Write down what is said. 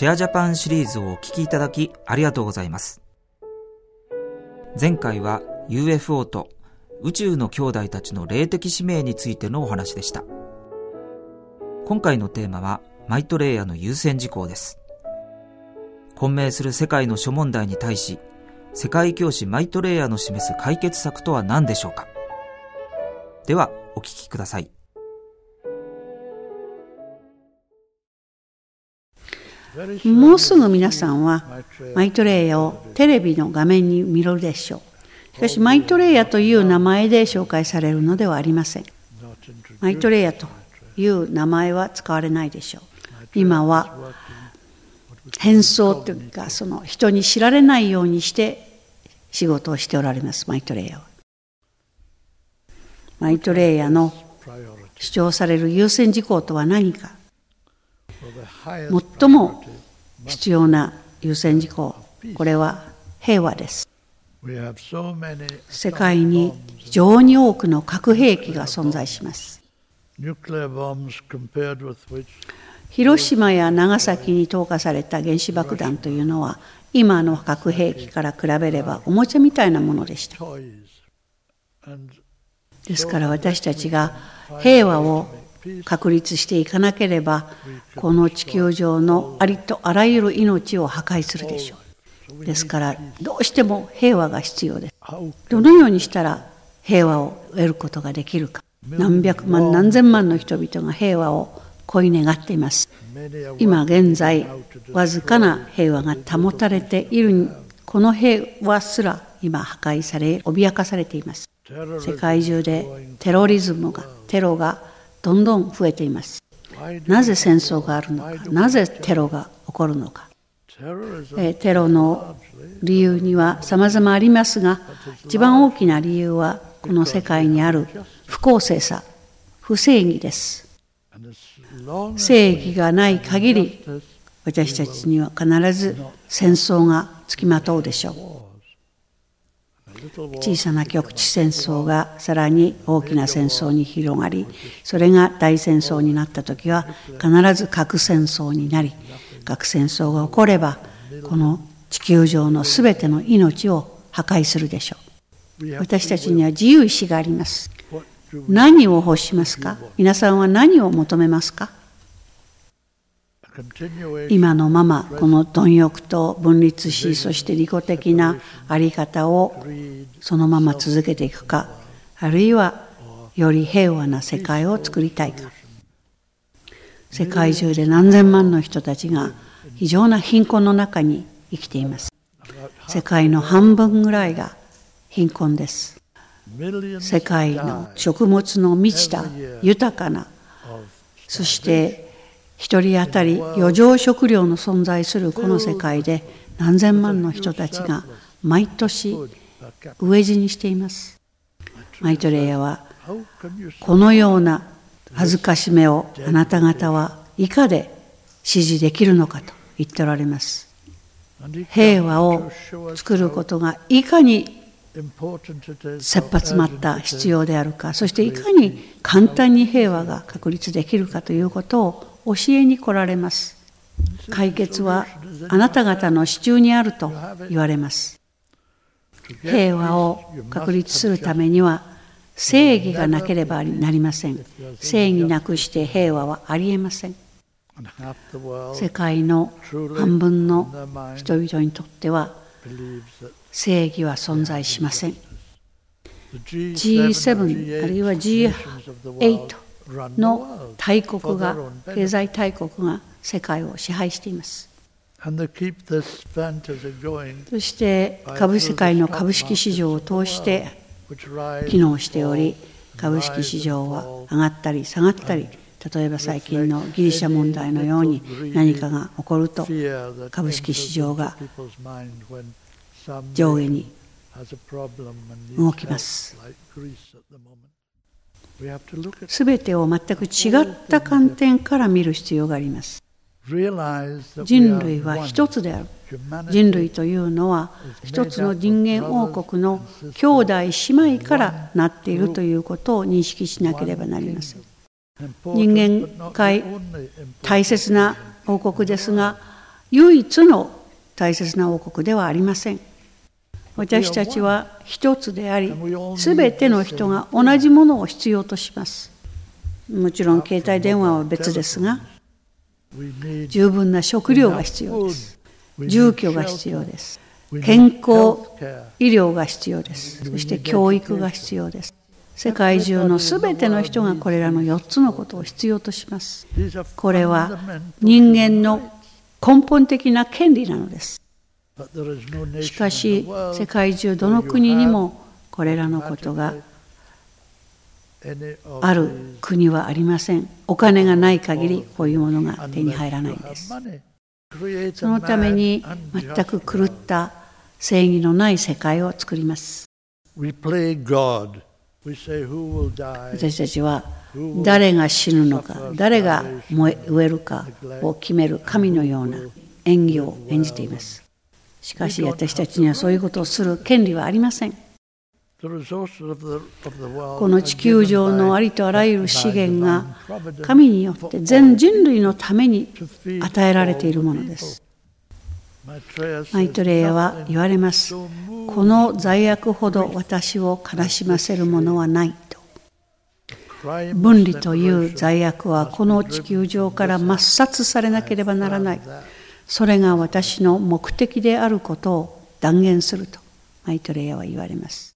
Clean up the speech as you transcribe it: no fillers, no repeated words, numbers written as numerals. シェアジャパンシリーズをお聞きいただきありがとうございます。前回は UFO と宇宙の兄弟たちの霊的使命についてのお話でした。今回のテーマはマイトレイヤの優先事項です。混迷する世界の諸問題に対し、世界教師マイトレイヤの示す解決策とは何でしょうか。ではお聞きください。もうすぐ皆さんはマイトレイヤをテレビの画面に見るでしょう。しかしマイトレイヤという名前で紹介されるのではありません。マイトレイヤという名前は使われないでしょう。今は変装というか、その人に知られないようにして仕事をしておられます。マイトレイヤはマイトレイヤの主張される優先事項とは何か。最も必要な優先事項、これは平和です。世界に非常に多くの核兵器が存在します。広島や長崎に投下された原子爆弾というのは、今の核兵器から比べればおもちゃみたいなものでした。ですから私たちが平和を確立していかなければ、この地球上のありとあらゆる命を破壊するでしょう。ですからどうしても平和が必要です。どのようにしたら平和を得ることができるか。何百万何千万の人々が平和を恋願っています。今現在わずかな平和が保たれている、この平和すら今破壊され、脅かされています。世界中でテロがどんどん増えています。なぜ戦争があるのか、なぜテロが起こるのか。テロの理由には様々ありますが、一番大きな理由はこの世界にある不公正さ、不正義です。正義がない限り、私たちには必ず戦争がつきまとうでしょう。小さな局地戦争がさらに大きな戦争に広がり、それが大戦争になったときは必ず核戦争になり、核戦争が起こればこの地球上のすべての命を破壊するでしょう。私たちには自由意志があります。何を欲しますか。皆さんは何を求めますか。今のままこの貪欲と分裂し、そして利己的な在り方をそのまま続けていくか、あるいはより平和な世界を作りたいか。世界中で何千万の人たちが非常な貧困の中に生きています。世界の半分ぐらいが貧困です。世界の食物の満ちた豊かな、そして一人当たり余剰食料の存在するこの世界で、何千万の人たちが毎年飢え死にしています。マイトレイヤは、このような辱めをあなた方はいかで支持できるのかと言っておられます。平和を作ることがいかに切羽詰まった必要であるか、そしていかに簡単に平和が確立できるかということを教えに来られます。解決はあなた方の手中にあると言われます。平和を確立するためには正義がなければなりません。正義なくして平和はありえません。世界の半分の人々にとっては正義は存在しません。 G7 あるいは G8 の大国が、経済大国が世界を支配しています。そして世界の株式市場を通して機能しており、株式市場は上がったり下がったり、例えば最近のギリシャ問題のように何かが起こると株式市場が上下に動きます。すべてを全く違った観点から見る必要があります。人類は一つである。人類というのは一つの人間王国の兄弟姉妹からなっているということを認識しなければなりません。人間界大切な王国ですが、唯一の大切な王国ではありません。私たちは一つであり、すべての人が同じものを必要とします。もちろん携帯電話は別ですが、十分な食料が必要です。住居が必要です。健康、医療が必要です。そして教育が必要です。世界中のすべての人がこれらの4つのことを必要とします。これは人間の根本的な権利なのです。しかし、世界中どの国にもこれらのことがある国はありません。お金がない限り、こういうものが手に入らないんです。そのために、全く狂った正義のない世界を作ります。私たちは誰が死ぬのか、誰が飢えるかを決める神のような演技を演じています。しかし私たちにはそういうことをする権利はありません。この地球上のありとあらゆる資源が神によって全人類のために与えられているものです。マイトレイヤは言われます。この罪悪ほど私を悲しませるものはないと。分離という罪悪はこの地球上から抹殺されなければならない。それが私の目的であることを断言するとマイトレイヤは言われます。